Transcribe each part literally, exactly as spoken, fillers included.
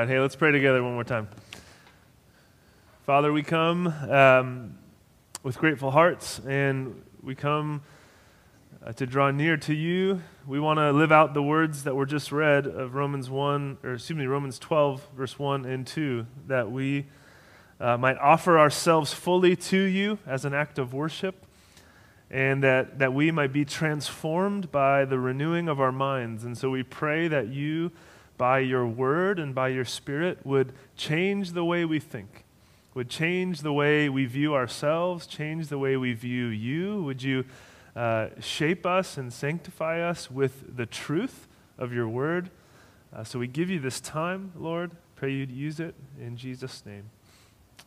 right, hey, let's pray together one more time. Father, we come um, with grateful hearts, and we come uh, to draw near to you. We want to live out the words that were just read of Romans one, or excuse me, Romans twelve, verse one and two, that we uh, might offer ourselves fully to you as an act of worship, and that, that we might be transformed by the renewing of our minds. And so we pray that you, by your word and by your spirit, would change the way we think, would change the way we view ourselves, change the way we view you. Would you uh, shape us and sanctify us with the truth of your word? Uh, so we give you this time, Lord. Pray you'd use it in Jesus' name.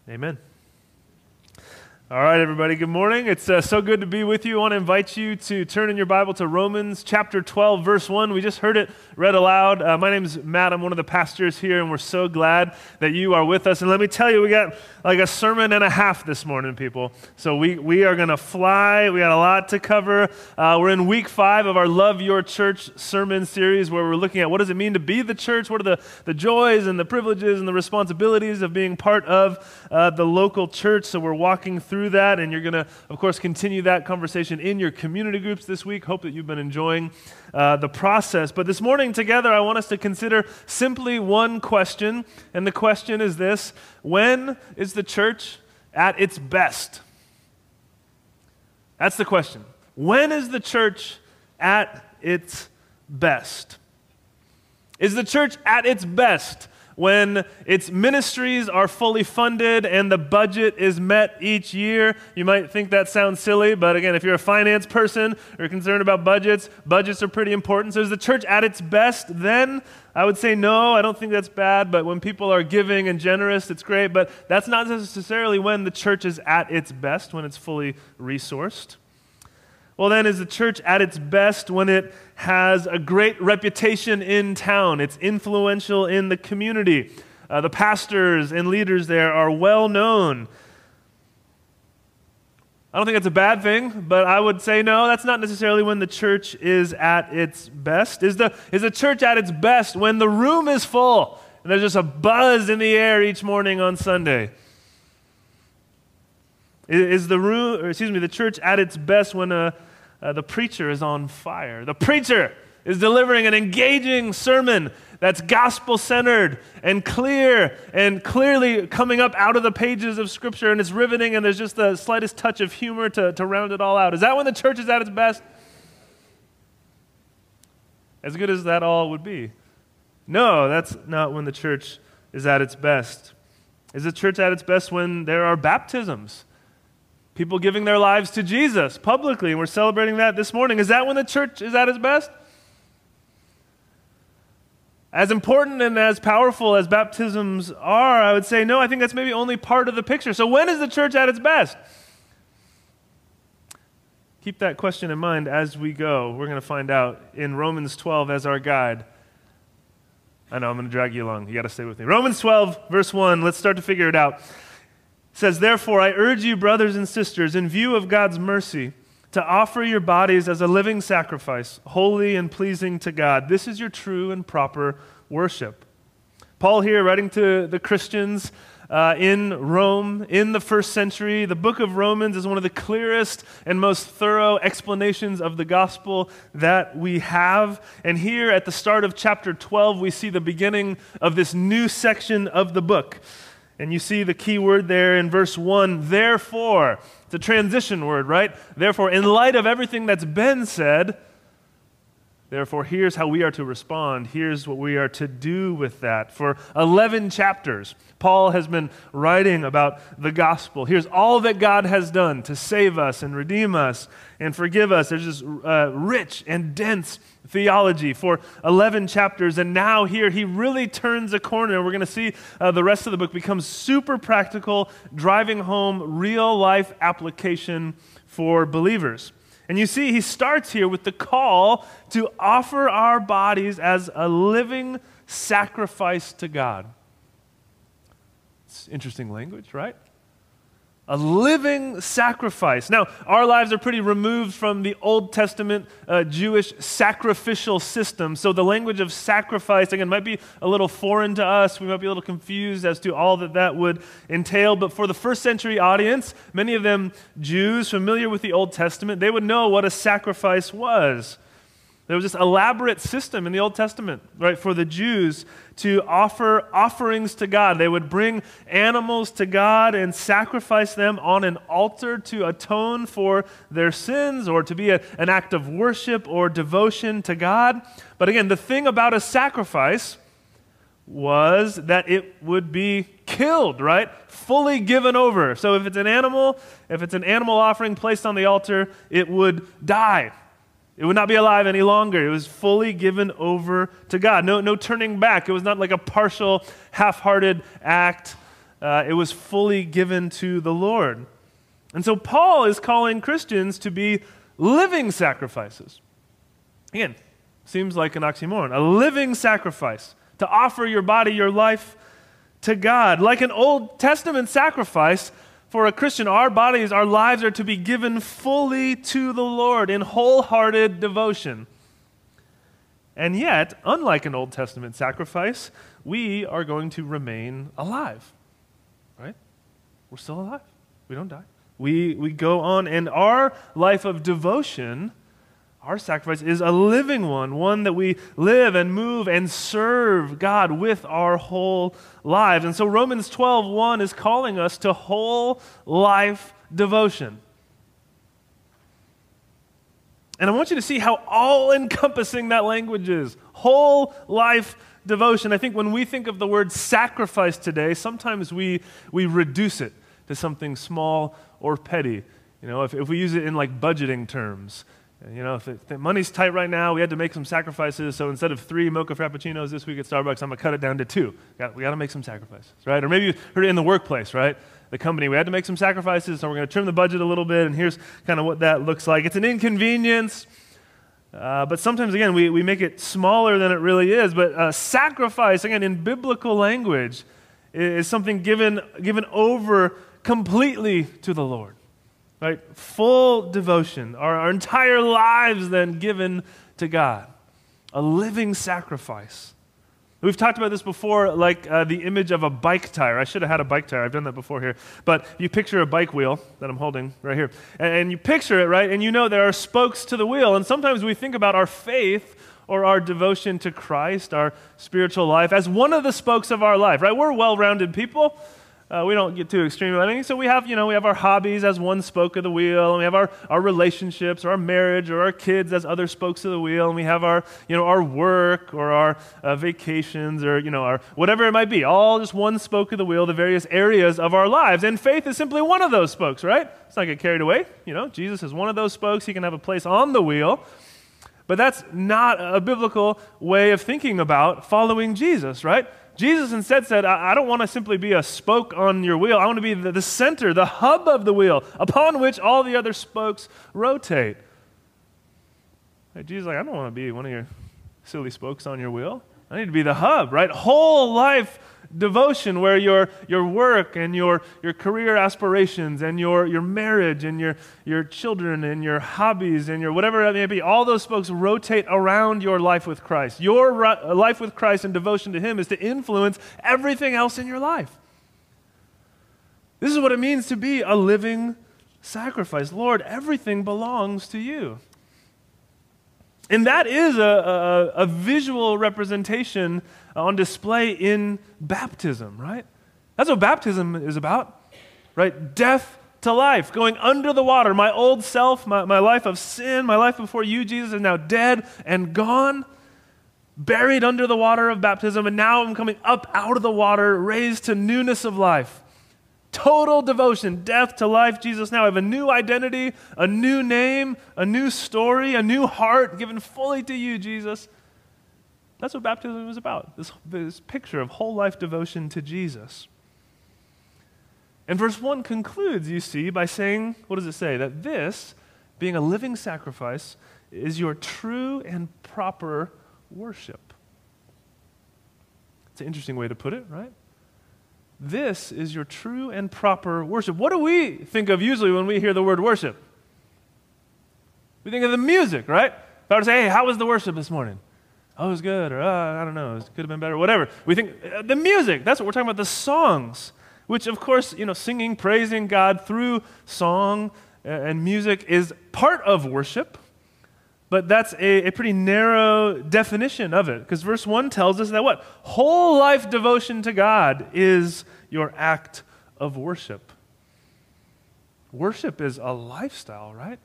Amen. All right, everybody, good morning. It's uh, so good to be with you. I want to invite you to turn in your Bible to Romans chapter twelve, verse one. We just heard it read aloud. Uh, my name's Matt. I'm one of the pastors here, and we're so glad that you are with us. And let me tell you, we got like a sermon and a half this morning, people. So we, we are going to fly. We got a lot to cover. Uh, we're in week five of our Love Your Church sermon series, where we're looking at what does it mean to be the church? What are the, the joys and the privileges and the responsibilities of being part of uh, the local church? So we're walking through through that, and you're going to, of course, continue that conversation in your community groups this week. Hope that you've been enjoying uh, the process. But this morning together, I want us to consider simply one question, and the question is this: when is the church at its best? That's the question. When is the church at its best? Is the church at its best when its ministries are fully funded and the budget is met each year? You might think that sounds silly, but again, if you're a finance person or concerned about budgets, budgets are pretty important. So is the church at its best then? I would say no, I don't think that's bad, but when people are giving and generous, it's great, but that's not necessarily when the church is at its best, when it's fully resourced. Well, then, is the church at its best when it has a great reputation in town? It's influential in the community. Uh, the pastors and leaders there are well known. I don't think that's a bad thing, but I would say no, that's not necessarily when the church is at its best. Is the, is the church at its best when the room is full and there's just a buzz in the air each morning on Sunday? Is the room, or excuse me, the church at its best when a, uh, the preacher is on fire? The preacher is delivering an engaging sermon that's gospel-centered and clear and clearly coming up out of the pages of Scripture, and it's riveting, and there's just the slightest touch of humor to, to round it all out. Is that when the church is at its best? As good as that all would be, no, that's not when the church is at its best. Is the church at its best when there are baptisms? People giving their lives to Jesus publicly, and we're celebrating that this morning. Is that when the church is at its best? As important and as powerful as baptisms are, I would say no, I think that's maybe only part of the picture. So when is the church at its best? Keep that question in mind as we go. We're going to find out in Romans twelve as our guide. I know, I'm going to drag you along. You got to stay with me. Romans twelve, verse one, let's start to figure it out. It says, therefore, I urge you, brothers and sisters, in view of God's mercy, to offer your bodies as a living sacrifice, holy and pleasing to God. This is your true and proper worship. Paul here, writing to the Christians uh, in Rome in the first century, the book of Romans is one of the clearest and most thorough explanations of the gospel that we have. And here at the start of chapter twelve, we see the beginning of this new section of the book. And you see the key word there in verse one, therefore. It's a transition word, right? Therefore, in light of everything that's been said, therefore, here's how we are to respond. Here's what we are to do with that. For eleven chapters, Paul has been writing about the gospel. Here's all that God has done to save us and redeem us and forgive us. There's this uh, rich and dense theology for eleven chapters, and now here he really turns a corner. We're going to see uh, the rest of the book becomes super practical, driving home real-life application for believers. And you see, he starts here with the call to offer our bodies as a living sacrifice to God. It's interesting language, right? A living sacrifice. Now, our lives are pretty removed from the Old Testament uh, Jewish sacrificial system, so the language of sacrifice, again, might be a little foreign to us. We might be a little confused as to all that that would entail, but for the first century audience, many of them Jews familiar with the Old Testament, they would know what a sacrifice was. There was this elaborate system in the Old Testament, right, for the Jews to offer offerings to God. They would bring animals to God and sacrifice them on an altar to atone for their sins or to be a, an act of worship or devotion to God. But again, the thing about a sacrifice was that it would be killed, right? Fully given over. So if it's an animal, if it's an animal offering placed on the altar, it would die. It would not be alive any longer. It was fully given over to God. No, no turning back. It was not like a partial, half-hearted act. Uh, it was fully given to the Lord. And so Paul is calling Christians to be living sacrifices. Again, seems like an oxymoron. A living sacrifice, to offer your body, your life to God. Like an Old Testament sacrifice, for a Christian, our bodies, our lives are to be given fully to the Lord in wholehearted devotion. And yet, unlike an Old Testament sacrifice, we are going to remain alive, right? We're still alive. We don't die. We, we go on, and our life of devotion, our sacrifice, is a living one, one that we live and move and serve God with our whole lives. And so Romans twelve one is calling us to whole life devotion. And I want you to see how all-encompassing that language is. Whole life devotion. I think when we think of the word sacrifice today, sometimes we, we reduce it to something small or petty. You know, if, if we use it in like budgeting terms. You know, if, it, if the money's tight right now, we had to make some sacrifices, so instead of three mocha frappuccinos this week at Starbucks, I'm going to cut it down to two. Got, we got to make some sacrifices, right? Or maybe you heard it in the workplace, right? The company, we had to make some sacrifices, so we're going to trim the budget a little bit, and here's kind of what that looks like. It's an inconvenience, uh, but sometimes, again, we, we make it smaller than it really is. But uh, sacrifice, again, in biblical language, is something given, given over completely to the Lord. Right? Full devotion, our, our entire lives then given to God, a living sacrifice. We've talked about this before, like uh, the image of a bike tire. I should have had a bike tire. I've done that before here. But you picture a bike wheel that I'm holding right here, and, and you picture it, right? And you know there are spokes to the wheel, and sometimes we think about our faith or our devotion to Christ, our spiritual life, as one of the spokes of our life, right? We're well-rounded people. Uh, we don't get too extreme about anything. So we have, you know, we have our hobbies as one spoke of the wheel, and we have our, our relationships or our marriage or our kids as other spokes of the wheel, and we have our, you know, our work or our uh, vacations or, you know, our whatever it might be, all just one spoke of the wheel, the various areas of our lives. And faith is simply one of those spokes, right? Let's not get carried away. You know, Jesus is one of those spokes. He can have a place on the wheel. But that's not a biblical way of thinking about following Jesus, right? Jesus instead said, I, I don't want to simply be a spoke on your wheel. I want to be the, the center, the hub of the wheel, upon which all the other spokes rotate. Right? Jesus is like, I don't want to be one of your silly spokes on your wheel. I need to be the hub, right? Whole life devotion where your, your work and your, your career aspirations and your, your marriage and your, your children and your hobbies and your whatever it may be, all those folks rotate around your life with Christ. Your ro- life with Christ and devotion to Him is to influence everything else in your life. This is what it means to be a living sacrifice. Lord, everything belongs to You. And that is a, a, a visual representation on display in baptism, right? That's what baptism is about, right? Death to life, going under the water. My old self, my, my life of sin, my life before You, Jesus, is now dead and gone, buried under the water of baptism, and now I'm coming up out of the water, raised to newness of life. Total devotion, death to life, Jesus. Now I have a new identity, a new name, a new story, a new heart given fully to You, Jesus. That's what baptism is about, this, this picture of whole life devotion to Jesus. And verse one concludes, you see, by saying, what does it say? That this, being a living sacrifice, is your true and proper worship. It's an interesting way to put it, right? This is your true and proper worship. What do we think of usually when we hear the word worship? We think of the music, right? If I were to say, hey, how was the worship this morning? Oh, it was good, or uh, I don't know, it could have been better, whatever. We think, uh, the music, that's what we're talking about, the songs, which of course, you know, singing, praising God through song and music is part of worship, but that's a, a pretty narrow definition of it, because verse one tells us that what? Whole life devotion to God is your act of worship. Worship is a lifestyle, right?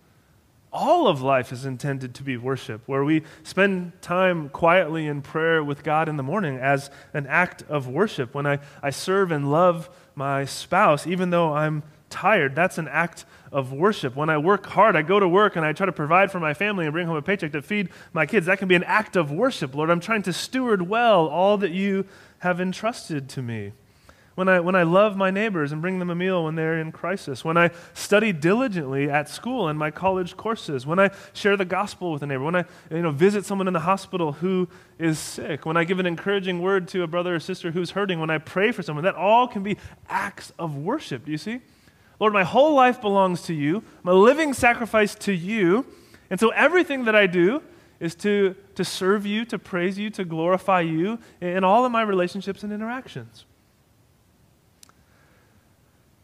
All of life is intended to be worship, where we spend time quietly in prayer with God in the morning as an act of worship. When I, I serve and love my spouse, even though I'm tired, that's an act of worship. When I work hard, I go to work and I try to provide for my family and bring home a paycheck to feed my kids, that can be an act of worship. Lord, I'm trying to steward well all that you have entrusted to me. When I, when I love my neighbors and bring them a meal when they're in crisis, when I study diligently at school and my college courses, when I share the gospel with a neighbor, when I you know, visit someone in the hospital who is sick, when I give an encouraging word to a brother or sister who's hurting, when I pray for someone, that all can be acts of worship, do you see? Lord, my whole life belongs to you, my living sacrifice to you, and so everything that I do is to, to serve you, to praise you, to glorify you in all of my relationships and interactions.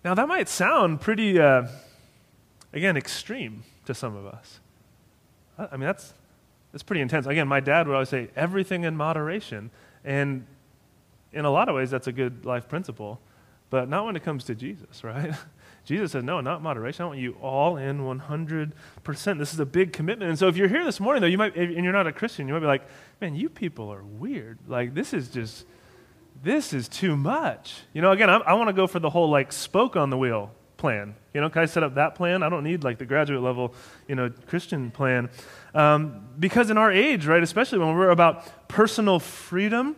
Now, that might sound pretty, uh, again, extreme to some of us. I mean, that's, that's pretty intense. Again, my dad would always say, everything in moderation. And in a lot of ways, that's a good life principle. But not when it comes to Jesus, right? Jesus says, no, not moderation. I want you all in one hundred percent. This is a big commitment. And so if you're here this morning, though, you might, and you're not a Christian, you might be like, man, you people are weird. Like, this is just... this is too much. You know, again, I'm, I want to go for the whole, like, spoke on the wheel plan. You know, can I set up that plan? I don't need, like, the graduate level, you know, Christian plan. Um, because in our age, right, especially when we're about personal freedom,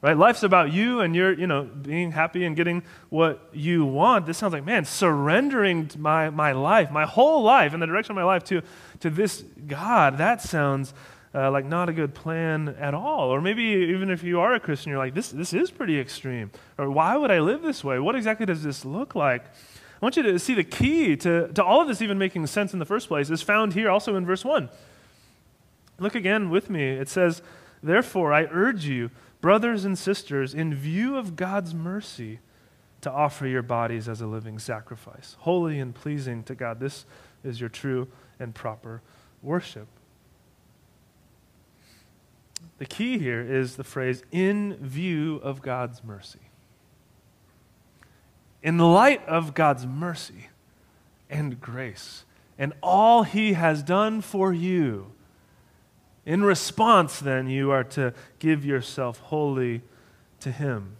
right, life's about you and you're, you know, being happy and getting what you want. This sounds like, man, surrendering my, my life, my whole life and the direction of my life to, to this God, that sounds Uh, like not a good plan at all. Or maybe even if you are a Christian, you're like, this this is pretty extreme. Or why would I live this way? What exactly does this look like? I want you to see the key to, to all of this even making sense in the first place is found here also in verse one. Look again with me. It says, therefore I urge you, brothers and sisters, in view of God's mercy, to offer your bodies as a living sacrifice, holy and pleasing to God. This is your true and proper worship. The key here is the phrase, in view of God's mercy. In light of God's mercy and grace and all he has done for you, in response then you are to give yourself wholly to him.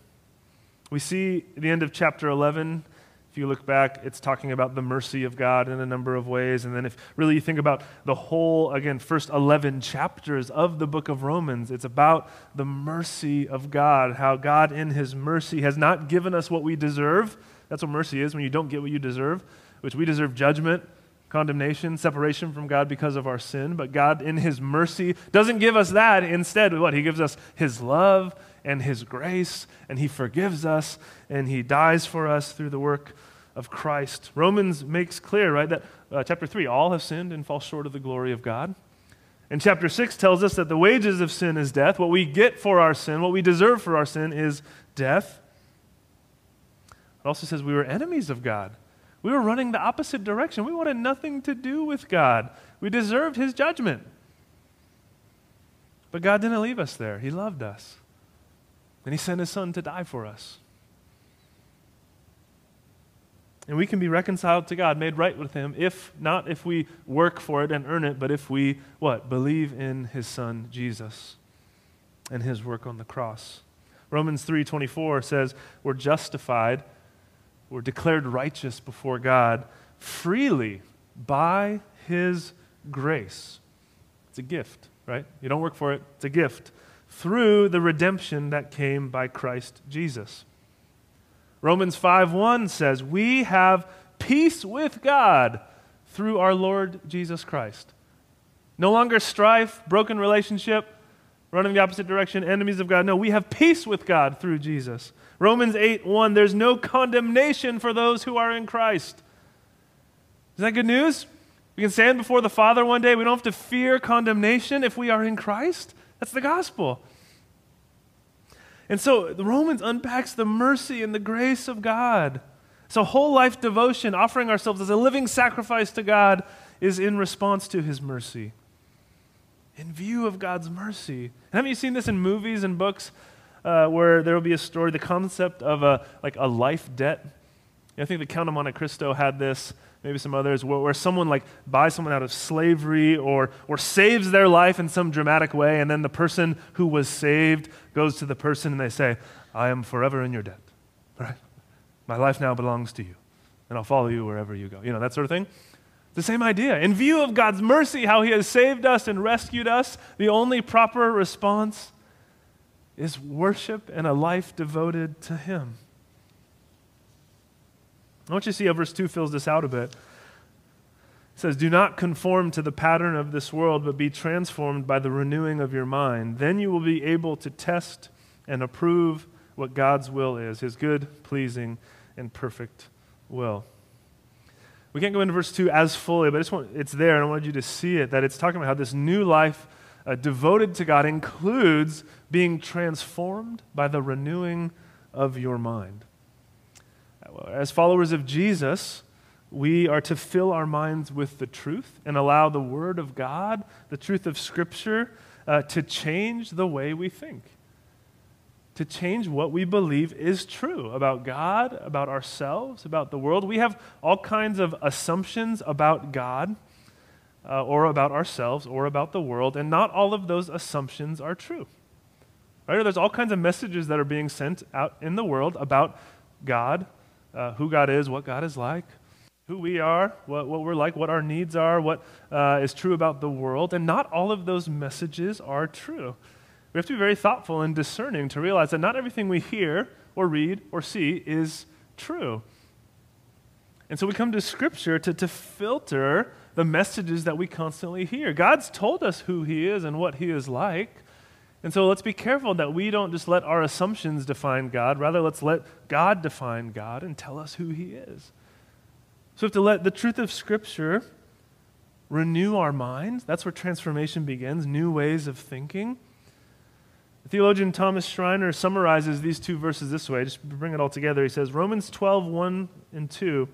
We see at the end of chapter eleven, if you look back, it's talking about the mercy of God in a number of ways. And then if really you think about the whole, again, first eleven chapters of the book of Romans, it's about the mercy of God, how God in his mercy has not given us what we deserve. That's what mercy is, when you don't get what you deserve, which we deserve judgment, condemnation, separation from God because of our sin. But God in his mercy doesn't give us that. Instead, what? He gives us his love and his grace, and he forgives us, and he dies for us through the work of Christ. Romans makes clear, right, that uh, chapter three, all have sinned and fall short of the glory of God. And chapter six tells us that the wages of sin is death. What we get for our sin, what we deserve for our sin is death. It also says we were enemies of God. We were running the opposite direction. We wanted nothing to do with God. We deserved his judgment. But God didn't leave us there. He loved us. And he sent his son to die for us. And we can be reconciled to God, made right with him, if not if we work for it and earn it, but if we, what? Believe in his son, Jesus, and his work on the cross. Romans three twenty-four says, we're justified, we're declared righteous before God freely by his grace. It's a gift, right? You don't work for it, it's a gift. Through the redemption that came by Christ Jesus. Romans five one says, we have peace with God through our Lord Jesus Christ. No longer strife, broken relationship, running the opposite direction, enemies of God. No, we have peace with God through Jesus. Romans eight one, there's no condemnation for those who are in Christ. Is that good news? We can stand before the Father one day. We don't have to fear condemnation if we are in Christ. That's the gospel. And so the Romans unpacks the mercy and the grace of God. So whole life devotion, offering ourselves as a living sacrifice to God, is in response to his mercy. In view of God's mercy. And haven't you seen this in movies and books uh, where there will be a story, the concept of a like a life debt? I think the Count of Monte Cristo had this, maybe some others, where, where someone like buys someone out of slavery or or saves their life in some dramatic way, and then the person who was saved goes to the person and they say, I am forever in your debt, right? My life now belongs to you, and I'll follow you wherever you go. You know, that sort of thing. The same idea. In view of God's mercy, how he has saved us and rescued us, the only proper response is worship and a life devoted to him. I want you to see how verse two fills this out a bit. It says, do not conform to the pattern of this world, but be transformed by the renewing of your mind. Then you will be able to test and approve what God's will is, his good, pleasing, and perfect will. We can't go into verse two as fully, but I just want, it's there, and I wanted you to see it, that it's talking about how this new life uh, devoted to God includes being transformed by the renewing of your mind. As followers of Jesus, we are to fill our minds with the truth and allow the Word of God, the truth of Scripture, uh, to change the way we think. To change what we believe is true about God, about ourselves, about the world. We have all kinds of assumptions about God, uh, or about ourselves, or about the world, and not all of those assumptions are true. Right? There's all kinds of messages that are being sent out in the world about God, uh, who God is, what God is like, who we are, what, what we're like, what our needs are, what uh, is true about the world, and not all of those messages are true. We have to be very thoughtful and discerning to realize that not everything we hear or read or see is true. And so we come to Scripture to, to filter the messages that we constantly hear. God's told us who he is and what he is like. And so let's be careful that we don't just let our assumptions define God. Rather, let's let God define God and tell us who he is. So we have to let the truth of Scripture renew our minds. That's where transformation begins, new ways of thinking. Theologian Thomas Schreiner summarizes these two verses this way. Just bring it all together. He says, Romans twelve, one and two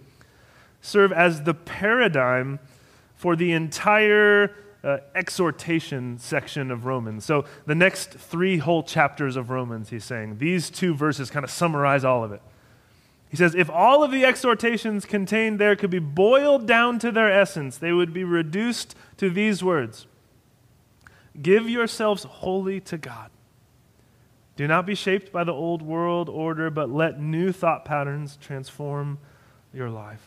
serve as the paradigm for the entire uh, exhortation section of Romans. So the next three whole chapters of Romans, he's saying, these two verses kind of summarize all of it. He says, if all of the exhortations contained there could be boiled down to their essence, they would be reduced to these words. Give yourselves wholly to God. Do not be shaped by the old world order, but let new thought patterns transform your life.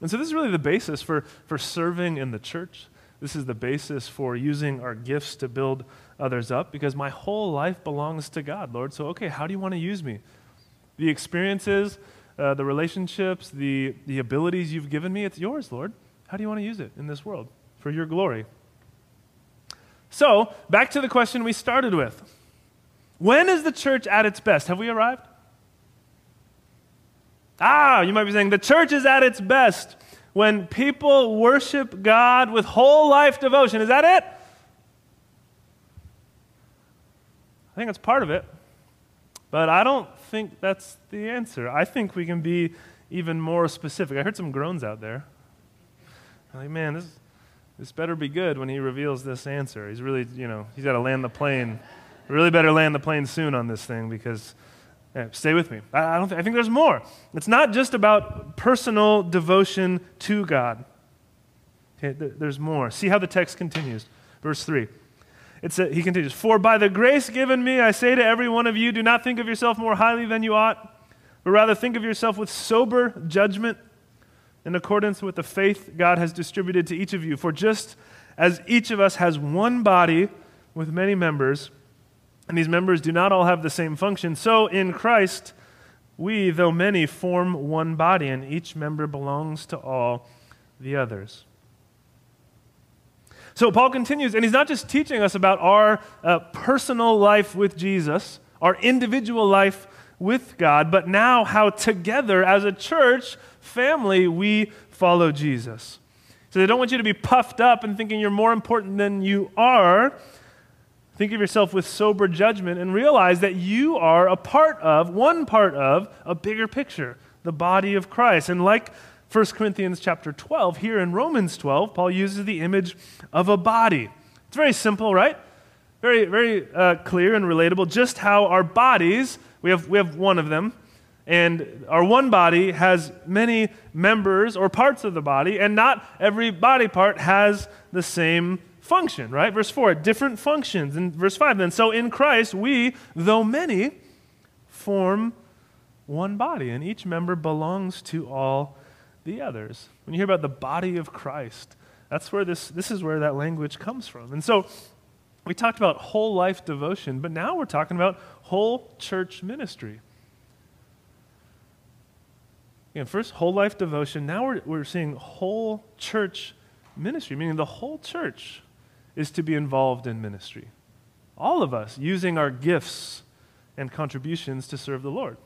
And so this is really the basis for, for serving in the church. This is the basis for using our gifts to build others up, because my whole life belongs to God, Lord. So, okay, how do you want to use me? The experiences, uh, the relationships, the, the abilities you've given me, it's yours, Lord. How do you want to use it in this world for your glory? So, back to the question we started with. When is the church at its best? Have we arrived? Ah, you might be saying, the church is at its best when people worship God with whole life devotion. Is that it? I think that's part of it. But I don't think that's the answer. I think we can be even more specific. I heard some groans out there. I'm like, man, this is... This better be good when he reveals this answer. He's really, you know, he's got to land the plane. Really better land the plane soon on this thing because, yeah, stay with me. I, I, don't th- I think there's more. It's not just about personal devotion to God. Okay, th- there's more. See how the text continues. Verse three. It's a, he continues, for by the grace given me, I say to every one of you, do not think of yourself more highly than you ought, but rather think of yourself with sober judgment, in accordance with the faith God has distributed to each of you. For just as each of us has one body with many members, and these members do not all have the same function, so in Christ we, though many, form one body, and each member belongs to all the others. So Paul continues, and he's not just teaching us about our uh, personal life with Jesus, our individual life with God, but now how together as a church family we follow Jesus. So they don't want you to be puffed up and thinking you're more important than you are. Think of yourself with sober judgment and realize that you are a part of, one part of, a bigger picture, the body of Christ. And like First Corinthians chapter twelve, here in Romans twelve, Paul uses the image of a body. It's very simple, right? Very, very uh, clear and relatable, just how our bodies, we have, we have one of them, and our one body has many members or parts of the body, and not every body part has the same function, right? Verse four, different functions. And verse five, then, so in Christ we, though many, form one body, and each member belongs to all the others. When you hear about the body of Christ, that's where this, this is where that language comes from. And so, we talked about whole life devotion, but now we're talking about whole church ministry. Again, first, whole life devotion. Now we're, we're seeing whole church ministry, meaning the whole church is to be involved in ministry. All of us using our gifts and contributions to serve the Lord.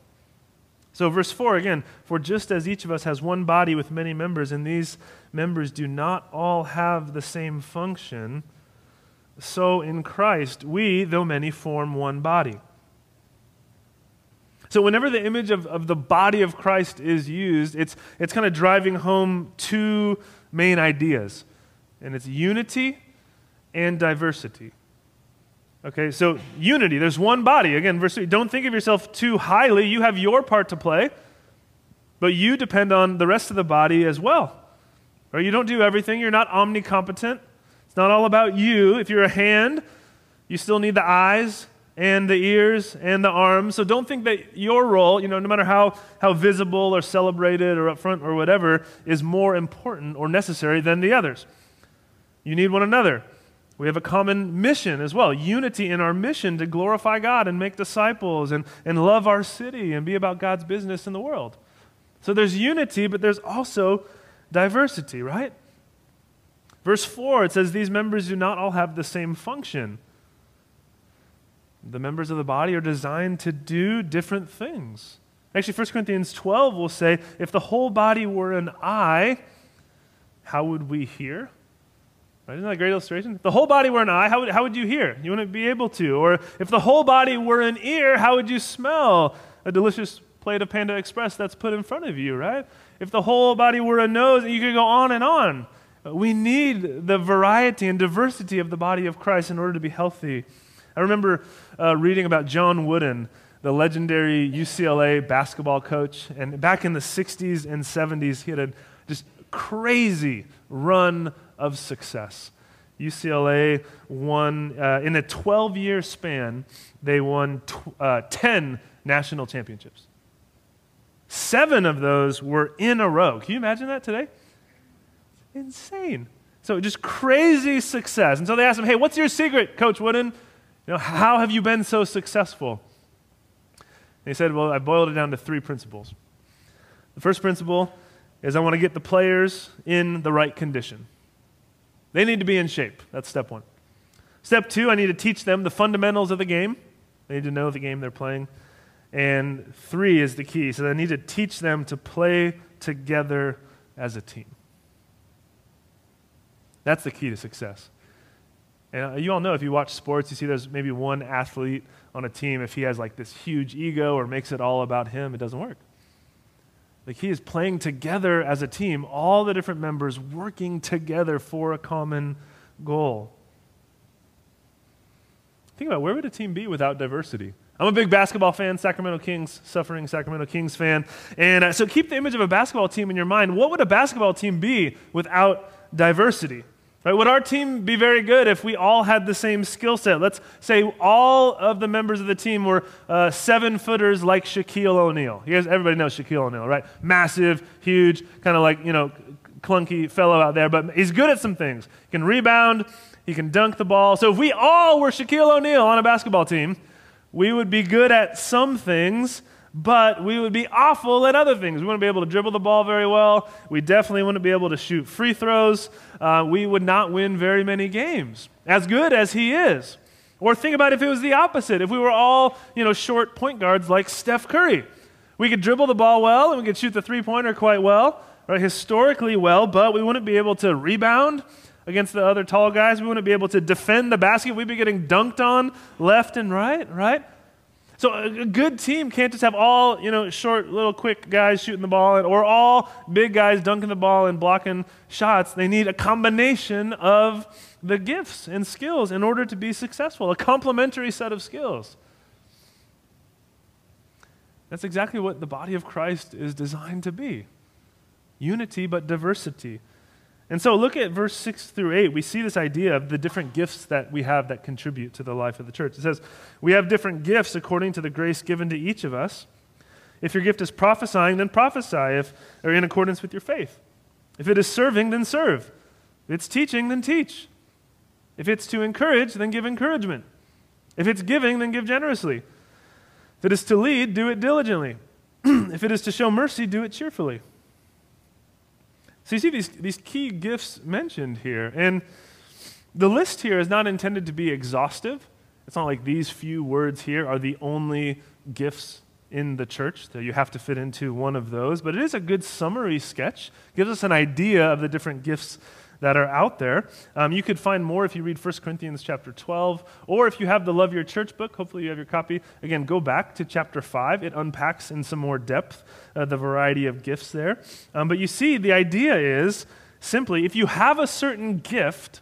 So verse four again, for just as each of us has one body with many members, and these members do not all have the same function, so in Christ, we, though many, form one body. So whenever the image of, of the body of Christ is used, it's, it's kind of driving home two main ideas, and it's unity and diversity. Okay, so unity, there's one body. Again, verse three, don't think of yourself too highly. You have your part to play, but you depend on the rest of the body as well. Right? You don't do everything. You're not omnicompetent. It's not all about you. If you're a hand, you still need the eyes and the ears and the arms. So don't think that your role, you know, no matter how, how visible or celebrated or up front or whatever, is more important or necessary than the others. You need one another. We have a common mission as well, unity in our mission to glorify God and make disciples and, and love our city and be about God's business in the world. So there's unity, but there's also diversity, right? Verse four, it says, these members do not all have the same function. The members of the body are designed to do different things. Actually, First Corinthians twelve will say, if the whole body were an eye, how would we hear? Right? Isn't that a great illustration? If the whole body were an eye, how would, how would you hear? You wouldn't be able to. Or if the whole body were an ear, how would you smell a delicious plate of Panda Express that's put in front of you, right? If the whole body were a nose, you could go on and on. We need the variety and diversity of the body of Christ in order to be healthy. I remember uh, reading about John Wooden, the legendary U C L A basketball coach. And back in the sixties and seventies, he had a just crazy run of success. U C L A won, uh, in a twelve-year span, they won t- uh, ten national championships. Seven of those were in a row. Can you imagine that today? Insane. So just crazy success. And so they asked him, hey, what's your secret, Coach Wooden? You know, how have you been so successful? And he said, well, I boiled it down to three principles. The first principle is I want to get the players in the right condition. They need to be in shape. That's step one. Step two, I need to teach them the fundamentals of the game. They need to know the game they're playing. And three is the key. So I need to teach them to play together as a team. That's the key to success. And you all know if you watch sports, you see there's maybe one athlete on a team. If he has like this huge ego or makes it all about him, it doesn't work. The key is playing together as a team, all the different members working together for a common goal. Think about where would a team be without diversity? I'm a big basketball fan, Sacramento Kings, suffering Sacramento Kings fan. And uh, so keep the image of a basketball team in your mind. What would a basketball team be without diversity? Right? Would our team be very good if we all had the same skill set? Let's say all of the members of the team were uh, seven-footers like Shaquille O'Neal. You guys, everybody knows Shaquille O'Neal, right? Massive, huge, kind of like, you know, clunky fellow out there, but he's good at some things. He can rebound, he can dunk the ball. So if we all were Shaquille O'Neal on a basketball team, we would be good at some things, but we would be awful at other things. We wouldn't be able to dribble the ball very well. We definitely wouldn't be able to shoot free throws. Uh, we would not win very many games, as good as he is. Or think about if it was the opposite, if we were all, you know, short point guards like Steph Curry. We could dribble the ball well, and we could shoot the three-pointer quite well, right? Historically well, but we wouldn't be able to rebound against the other tall guys. We wouldn't be able to defend the basket. We'd be getting dunked on left and right, right? So a good team can't just have all, you know, short, little, quick guys shooting the ball or all big guys dunking the ball and blocking shots. They need a combination of the gifts and skills in order to be successful, a complementary set of skills. That's exactly what the body of Christ is designed to be. Unity, but diversity. And so look at verse six through eight. We see this idea of the different gifts that we have that contribute to the life of the church. It says, we have different gifts according to the grace given to each of us. If your gift is prophesying, then prophesy if, or in accordance with your faith. If it is serving, then serve. If it's teaching, then teach. If it's to encourage, then give encouragement. If it's giving, then give generously. If it is to lead, do it diligently. If it is to show mercy, do it cheerfully. So you see these, these key gifts mentioned here. And the list here is not intended to be exhaustive. It's not like these few words here are the only gifts in the church, that you have to fit into one of those. But it is a good summary sketch. It gives us an idea of the different gifts that are out there. Um, you could find more if you read First Corinthians chapter twelve, or if you have the Love Your Church book, hopefully you have your copy. Again, go back to chapter five. It unpacks in some more depth uh, the variety of gifts there. Um, but you see, the idea is simply, if you have a certain gift,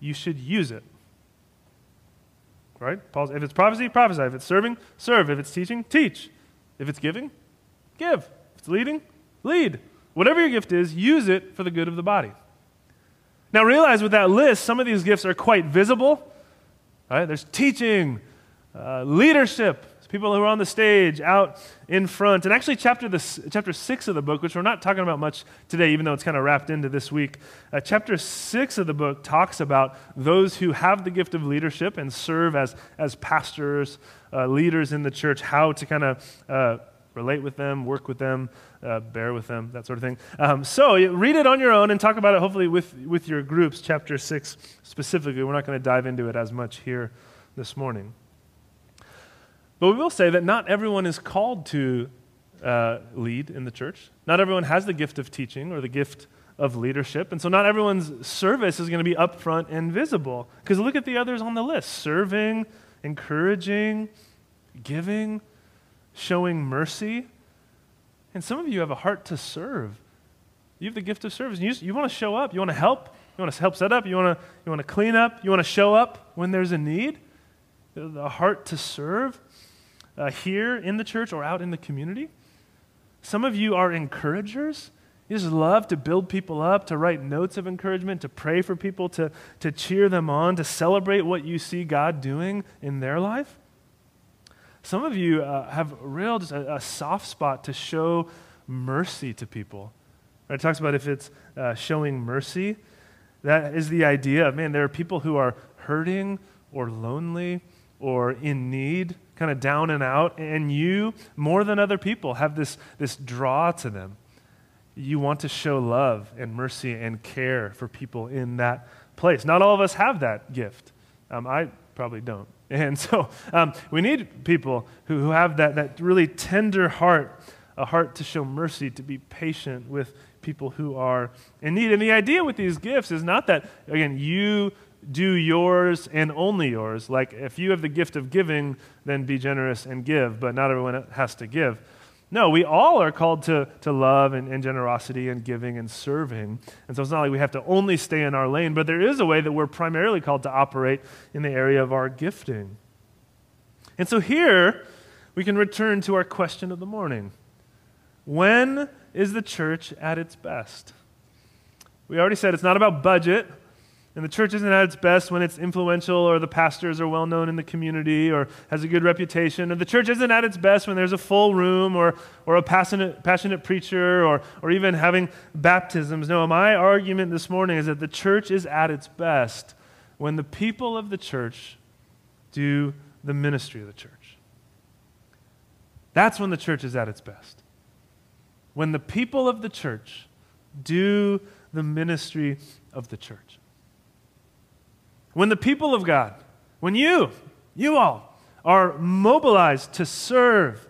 you should use it. Right? Paul's, if it's prophecy, prophesy. If it's serving, serve. If it's teaching, teach. If it's giving, give. If it's leading, lead. Whatever your gift is, use it for the good of the body. Now realize with that list, some of these gifts are quite visible. Right? There's teaching, uh, leadership, it's people who are on the stage, out in front. And actually chapter, this, chapter six of the book, which we're not talking about much today, even though it's kind of wrapped into this week, uh, chapter six of the book talks about those who have the gift of leadership and serve as, as pastors, uh, leaders in the church, how to kind of uh, relate with them, work with them, uh, bear with them, that sort of thing. Um, so read it on your own and talk about it hopefully with, with your groups, chapter six specifically. We're not going to dive into it as much here this morning. But we will say that not everyone is called to uh, lead in the church. Not everyone has the gift of teaching or the gift of leadership. And so not everyone's service is going to be upfront and visible. Because look at the others on the list. Serving, encouraging, giving, showing mercy. And some of you have a heart to serve. You have the gift of service. You, just, you want to show up. You want to help. You want to help set up. You want to, you want to clean up. You want to show up when there's a need. The heart to serve uh, here in the church or out in the community. Some of you are encouragers. You just love to build people up, to write notes of encouragement, to pray for people, to, to cheer them on, to celebrate what you see God doing in their life. Some of you uh, have real just a, a soft spot to show mercy to people. Right? It talks about if it's uh, showing mercy. That is the idea of, man, there are people who are hurting or lonely or in need, kind of down and out, and you, more than other people, have this, this draw to them. You want to show love and mercy and care for people in that place. Not all of us have that gift. Um, I probably don't. And so um, we need people who, who have that, that really tender heart, a heart to show mercy, to be patient with people who are in need. And the idea with these gifts is not that, again, you do yours and only yours. Like if you have the gift of giving, then be generous and give, but not everyone has to give. No, we all are called to, to love and, and generosity and giving and serving. And so it's not like we have to only stay in our lane, but there is a way that we're primarily called to operate in the area of our gifting. And so here, we can return to our question of the morning. When is the church at its best? We already said it's not about budget, and the church isn't at its best when it's influential or the pastors are well-known in the community or has a good reputation. And the church isn't at its best when there's a full room or, or a passionate, passionate preacher or, or even having baptisms. No, my argument this morning is that the church is at its best when the people of the church do the ministry of the church. That's when the church is at its best. When the people of the church do the ministry of the church. When the people of God, when you, you all, are mobilized to serve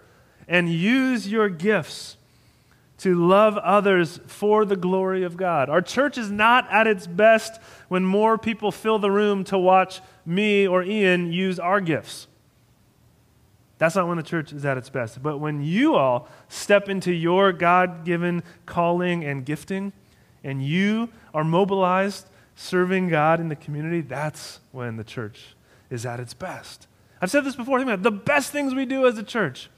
and use your gifts to love others for the glory of God. Our church is not at its best when more people fill the room to watch me or Ian use our gifts. That's not when the church is at its best. But when you all step into your God-given calling and gifting, and you are mobilized serving God in the community, that's when the church is at its best. I've said this before. Think about it. The best things we do as a church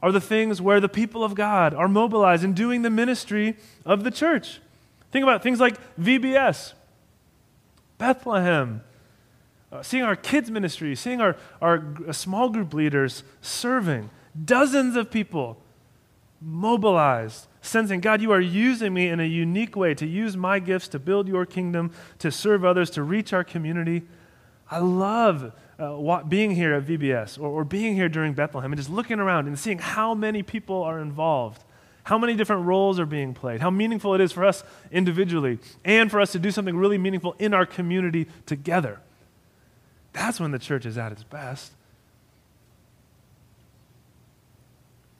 are the things where the people of God are mobilized in doing the ministry of the church. Think about it. Things like V B S, Bethlehem, uh, seeing our kids' ministry, seeing our, our uh, small group leaders serving, dozens of people mobilized, sensing, God, you are using me in a unique way to use my gifts to build your kingdom, to serve others, to reach our community. I love Uh, being here at V B S or, or being here during Bethlehem and just looking around and seeing how many people are involved, how many different roles are being played, how meaningful it is for us individually and for us to do something really meaningful in our community together. That's when the church is at its best.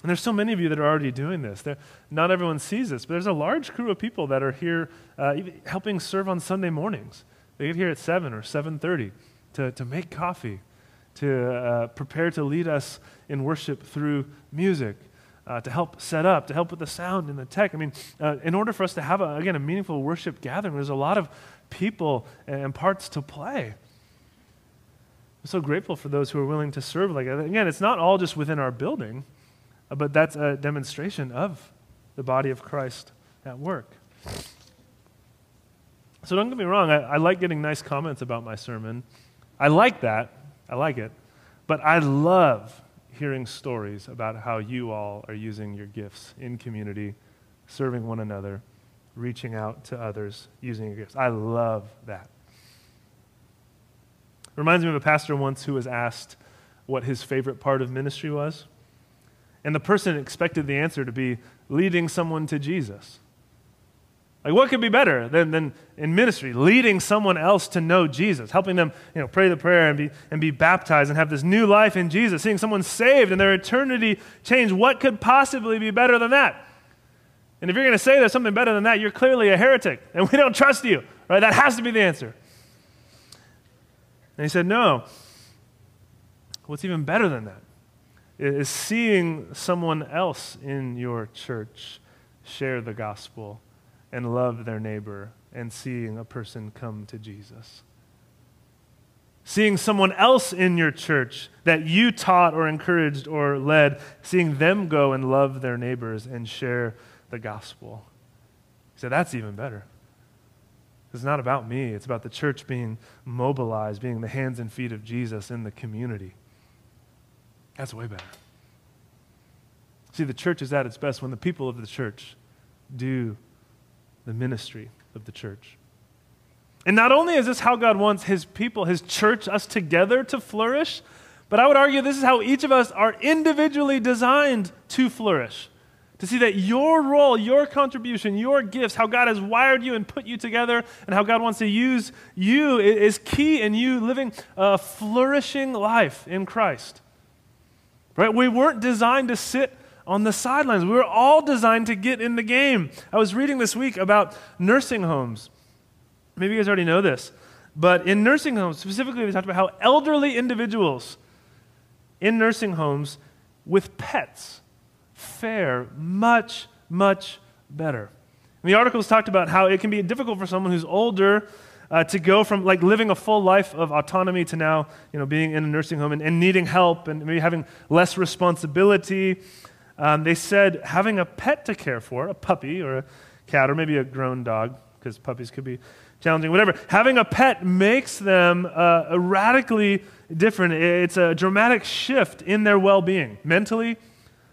And there's so many of you that are already doing this. They're, not everyone sees this, but there's a large crew of people that are here uh, helping serve on Sunday mornings. They get here at seven or seven thirty. To, to make coffee, to uh, prepare to lead us in worship through music, uh, to help set up, to help with the sound and the tech. I mean, uh, in order for us to have, a, again, a meaningful worship gathering, there's a lot of people and parts to play. I'm so grateful for those who are willing to serve. Like again, it's not all just within our building, uh, but that's a demonstration of the body of Christ at work. So don't get me wrong, I, I like getting nice comments about my sermon. I like that. I like it. But I love hearing stories about how you all are using your gifts in community, serving one another, reaching out to others, using your gifts. I love that. Reminds me of a pastor once who was asked what his favorite part of ministry was. And the person expected the answer to be leading someone to Jesus. Like, what could be better than, than in ministry, leading someone else to know Jesus, helping them, you know, pray the prayer and be, and be baptized and have this new life in Jesus, seeing someone saved and their eternity changed? What could possibly be better than that? And if you're going to say there's something better than that, you're clearly a heretic, and we don't trust you, right? That has to be the answer. And he said, no. What's even better than that is seeing someone else in your church share the gospel and love their neighbor, and seeing a person come to Jesus. Seeing someone else in your church that you taught or encouraged or led, seeing them go and love their neighbors and share the gospel. So that's even better. It's not about me. It's about the church being mobilized, being the hands and feet of Jesus in the community. That's way better. See, the church is at its best when the people of the church do the ministry of the church. And not only is this how God wants his people, his church, us together to flourish, but I would argue this is how each of us are individually designed to flourish, to see that your role, your contribution, your gifts, how God has wired you and put you together, and how God wants to use you is key in you living a flourishing life in Christ. Right? We weren't designed to sit on the sidelines. We were all designed to get in the game. I was reading this week about nursing homes. Maybe you guys already know this, but in nursing homes, specifically, they talked about how elderly individuals in nursing homes with pets fare much, much better. And the articles talked about how it can be difficult for someone who's older uh, to go from like living a full life of autonomy to now, you know, being in a nursing home and, and needing help and maybe having less responsibility. Um, they said having a pet to care for, a puppy or a cat or maybe a grown dog, because puppies could be challenging, whatever. Having a pet makes them uh, radically different. It's a dramatic shift in their well-being, mentally,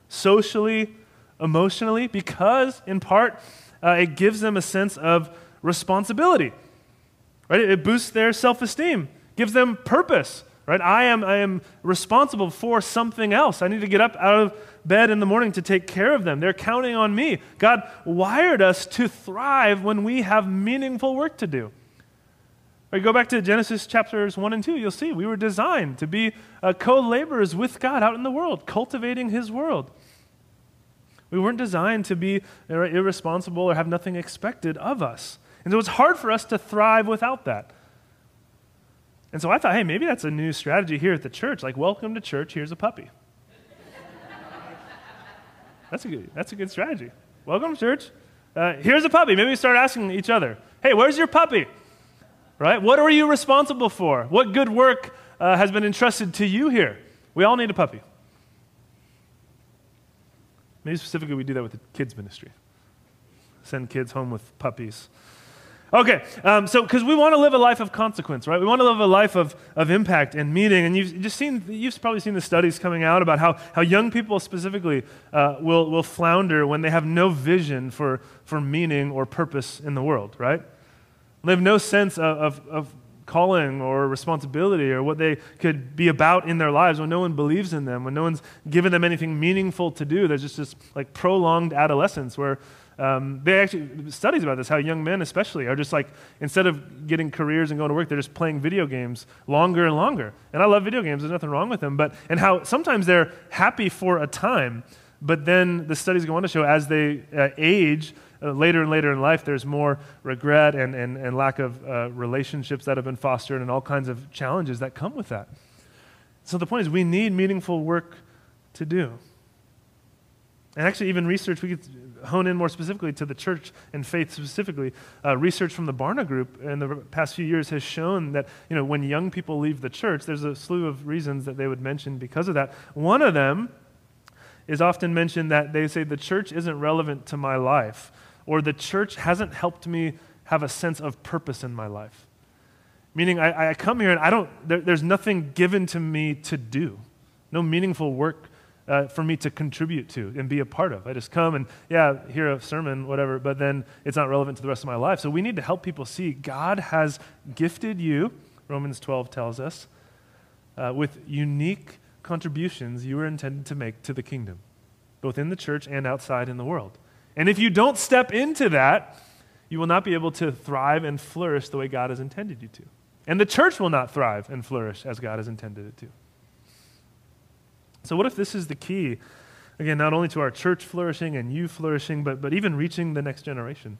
socially, emotionally, because in part uh, it gives them a sense of responsibility. Right? It boosts their self-esteem, gives them purpose, right? I am, I am responsible for something else. I need to get up out of bed in the morning to take care of them. They're counting on me. God wired us to thrive when we have meaningful work to do. Right, go back to Genesis chapters one and two. You'll see we were designed to be uh, co-laborers with God out in the world, cultivating his world. We weren't designed to be irresponsible or have nothing expected of us. And so it's hard for us to thrive without that. And so I thought, hey, maybe that's a new strategy here at the church. Like, welcome to church, here's a puppy. That's a good, that's a good strategy. Welcome to church, uh, here's a puppy. Maybe we start asking each other, hey, where's your puppy? Right? What are you responsible for? What good work uh, has been entrusted to you here? We all need a puppy. Maybe specifically we do that with the kids ministry. Send kids home with puppies. Okay, um, so because we want to live a life of consequence, right? We want to live a life of, of impact and meaning. And you've just seen, you've probably seen the studies coming out about how, how young people specifically uh, will will flounder when they have no vision for for meaning or purpose in the world, right? They have no sense of, of of calling or responsibility or what they could be about in their lives when no one believes in them, when no one's given them anything meaningful to do. There's just this like prolonged adolescence where. Um, they actually, studies about this, how young men especially are just like, instead of getting careers and going to work, they're just playing video games longer and longer. And I love video games, there's nothing wrong with them, but, and how sometimes they're happy for a time, but then the studies go on to show as they uh, age, uh, later and later in life, there's more regret and, and, and lack of uh, relationships that have been fostered and all kinds of challenges that come with that. So the point is we need meaningful work to do. And actually even research, we could hone in more specifically to the church and faith specifically. Uh, research from the Barna Group in the past few years has shown that, you know, when young people leave the church, there's a slew of reasons that they would mention because of that. One of them is often mentioned that they say the church isn't relevant to my life, or the church hasn't helped me have a sense of purpose in my life. Meaning I, I come here and I don't, there, there's nothing given to me to do, no meaningful work Uh, for me to contribute to and be a part of. I just come and, yeah, hear a sermon, whatever, but then it's not relevant to the rest of my life. So we need to help people see God has gifted you, Romans twelve tells us, uh, with unique contributions you were intended to make to the kingdom, both in the church and outside in the world. And if you don't step into that, you will not be able to thrive and flourish the way God has intended you to. And the church will not thrive and flourish as God has intended it to. So what if this is the key, again, not only to our church flourishing and you flourishing, but, but even reaching the next generation?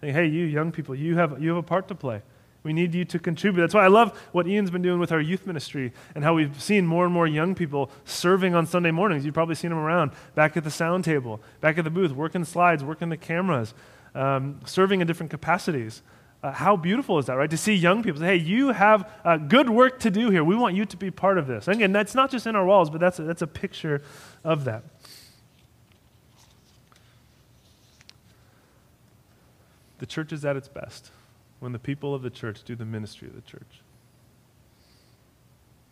Saying, hey, you young people, you have, you have a part to play. We need you to contribute. That's why I love what Ian's been doing with our youth ministry and how we've seen more and more young people serving on Sunday mornings. You've probably seen them around, back at the sound table, back at the booth, working slides, working the cameras, um, serving in different capacities. Uh, how beautiful is that, right? To see young people say, hey, you have uh, good work to do here. We want you to be part of this. And again, that's not just in our walls, but that's a, that's a picture of that. The church is at its best when the people of the church do the ministry of the church.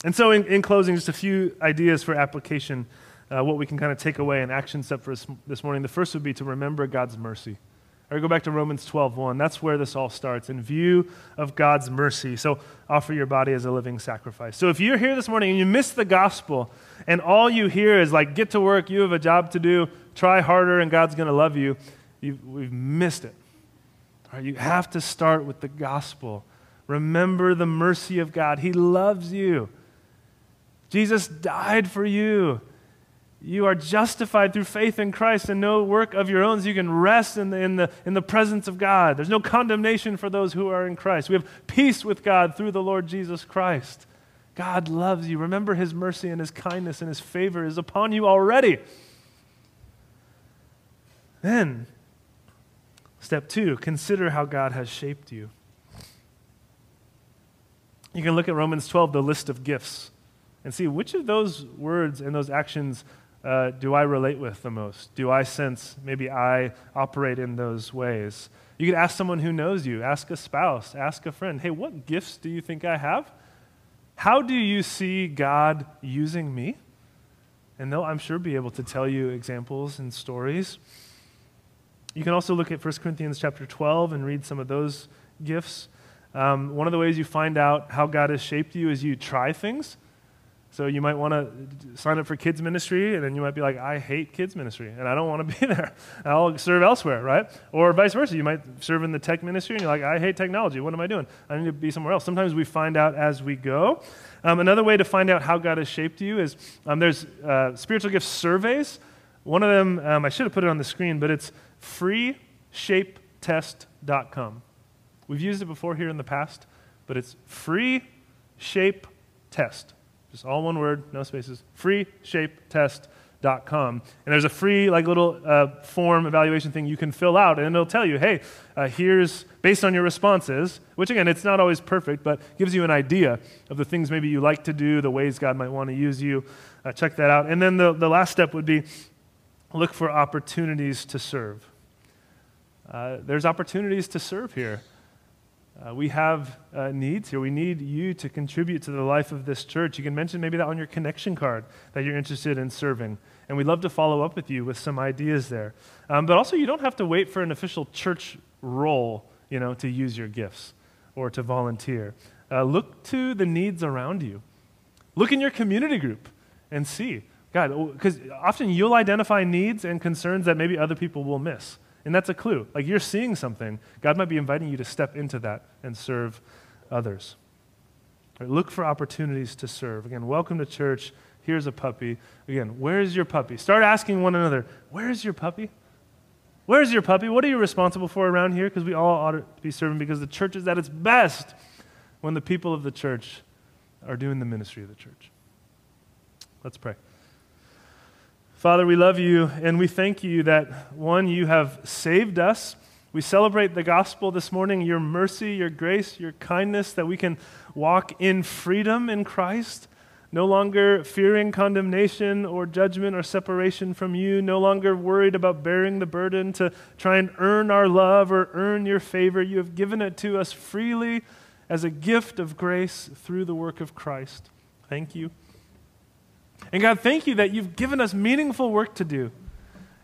And so in, in closing, just a few ideas for application, uh, what we can kind of take away an action step for this, this morning. The first would be to remember God's mercy. Or go back to Romans twelve one. That's where this all starts, in view of God's mercy. So offer your body as a living sacrifice. So if you're here this morning and you miss the gospel and all you hear is like, get to work, you have a job to do, try harder and God's going to love you, you've, we've missed it. All right, you have to start with the gospel. Remember the mercy of God. He loves you. Jesus died for you. You are justified through faith in Christ and no work of your own, so you can rest in the, in the, in the presence of God. There's no condemnation for those who are in Christ. We have peace with God through the Lord Jesus Christ. God loves you. Remember his mercy and his kindness and his favor is upon you already. Then, step two, consider how God has shaped you. You can look at Romans twelve, the list of gifts, and see which of those words and those actions Uh, do I relate with the most? Do I sense maybe I operate in those ways? You could ask someone who knows you, ask a spouse, ask a friend, hey, what gifts do you think I have? How do you see God using me? And they'll, I'm sure, be able to tell you examples and stories. You can also look at First Corinthians chapter twelve and read some of those gifts. Um, one of the ways you find out how God has shaped you is you try things. So you might want to sign up for kids ministry, and then you might be like, I hate kids ministry, and I don't want to be there. I'll serve elsewhere, right? Or vice versa. You might serve in the tech ministry, and you're like, I hate technology. What am I doing? I need to be somewhere else. Sometimes we find out as we go. Um, another way to find out how God has shaped you is um, there's uh, spiritual gift surveys. One of them, um, I should have put it on the screen, but it's free shape test dot com. We've used it before here in the past, but it's free shape test. Just all one word, no spaces, free shape test dot com. And there's a free like little uh, form evaluation thing you can fill out, and it'll tell you, hey, uh, here's, based on your responses, which again, it's not always perfect, but gives you an idea of the things maybe you like to do, the ways God might want to use you. Uh, check that out. And then the, the last step would be look for opportunities to serve. Uh, there's opportunities to serve here. Uh, we have uh, needs here. We need you to contribute to the life of this church. You can mention maybe that on your connection card that you're interested in serving. And we'd love to follow up with you with some ideas there. Um, but also, you don't have to wait for an official church role, you know, to use your gifts or to volunteer. Uh, look to the needs around you. Look in your community group and see. God, because often you'll identify needs and concerns that maybe other people will miss. And that's a clue. Like you're seeing something. God might be inviting you to step into that and serve others. Right, look for opportunities to serve. Again, welcome to church. Here's a puppy. Again, where's your puppy? Start asking one another, where's your puppy? Where's your puppy? What are you responsible for around here? Because we all ought to be serving, because the church is at its best when the people of the church are doing the ministry of the church. Let's pray. Father, we love you, and we thank you that, one, you have saved us. We celebrate the gospel this morning, your mercy, your grace, your kindness, that we can walk in freedom in Christ, no longer fearing condemnation or judgment or separation from you, no longer worried about bearing the burden to try and earn our love or earn your favor. You have given it to us freely as a gift of grace through the work of Christ. Thank you. And God, thank you that you've given us meaningful work to do.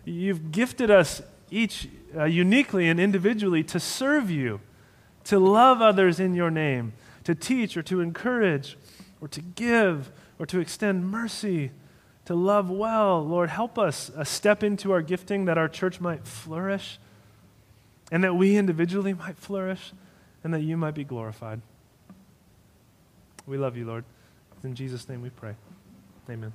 You've gifted us each uh, uniquely and individually to serve you, to love others in your name, to teach or to encourage or to give or to extend mercy, to love well. Lord, help us uh, step into our gifting that our church might flourish, and that we individually might flourish, and that you might be glorified. We love you, Lord. In Jesus' name we pray. Amen.